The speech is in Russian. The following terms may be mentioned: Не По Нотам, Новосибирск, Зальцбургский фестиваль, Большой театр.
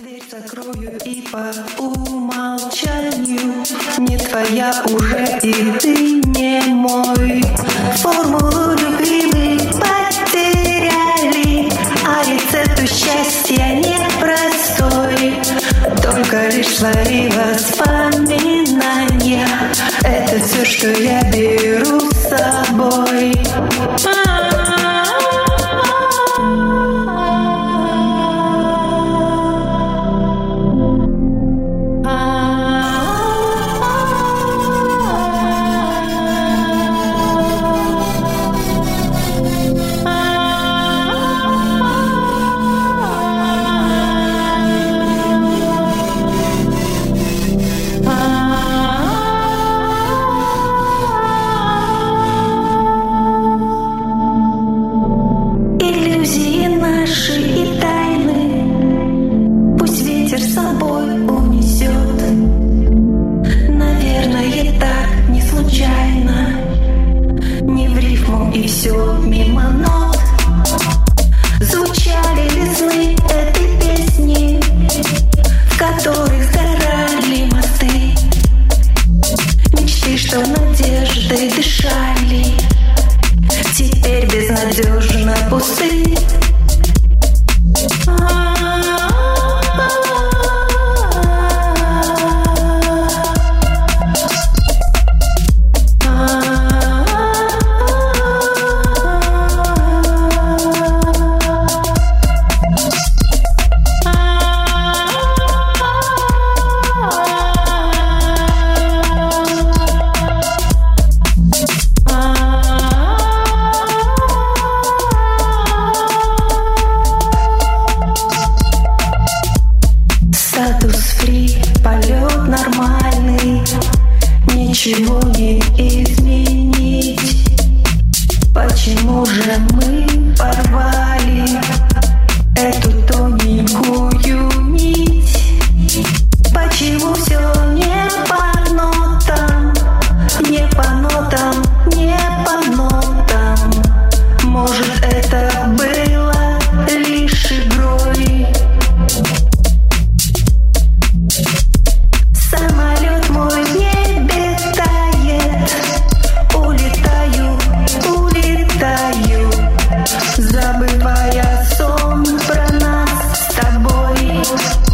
Дверь закрою и по умолчанию не твоя уже, и ты не мой. Формулу любви мы потеряли, а рецепт у счастья непростой. Только лишь свои воспоминания — это все, что я беру с собой. И все мимо ног звучали ли сны этой песни, в которых сгорали мосты, мечты, что надеждой дышали, теперь безнадежно пусты. Полет нормальный, ничего не изменить. Почему же мы порвали эту тоненькую нить? Почему все не по нотам, не по нотам, не по нотам? Может, это было лишь игрой? Забывая сон про нас с тобой.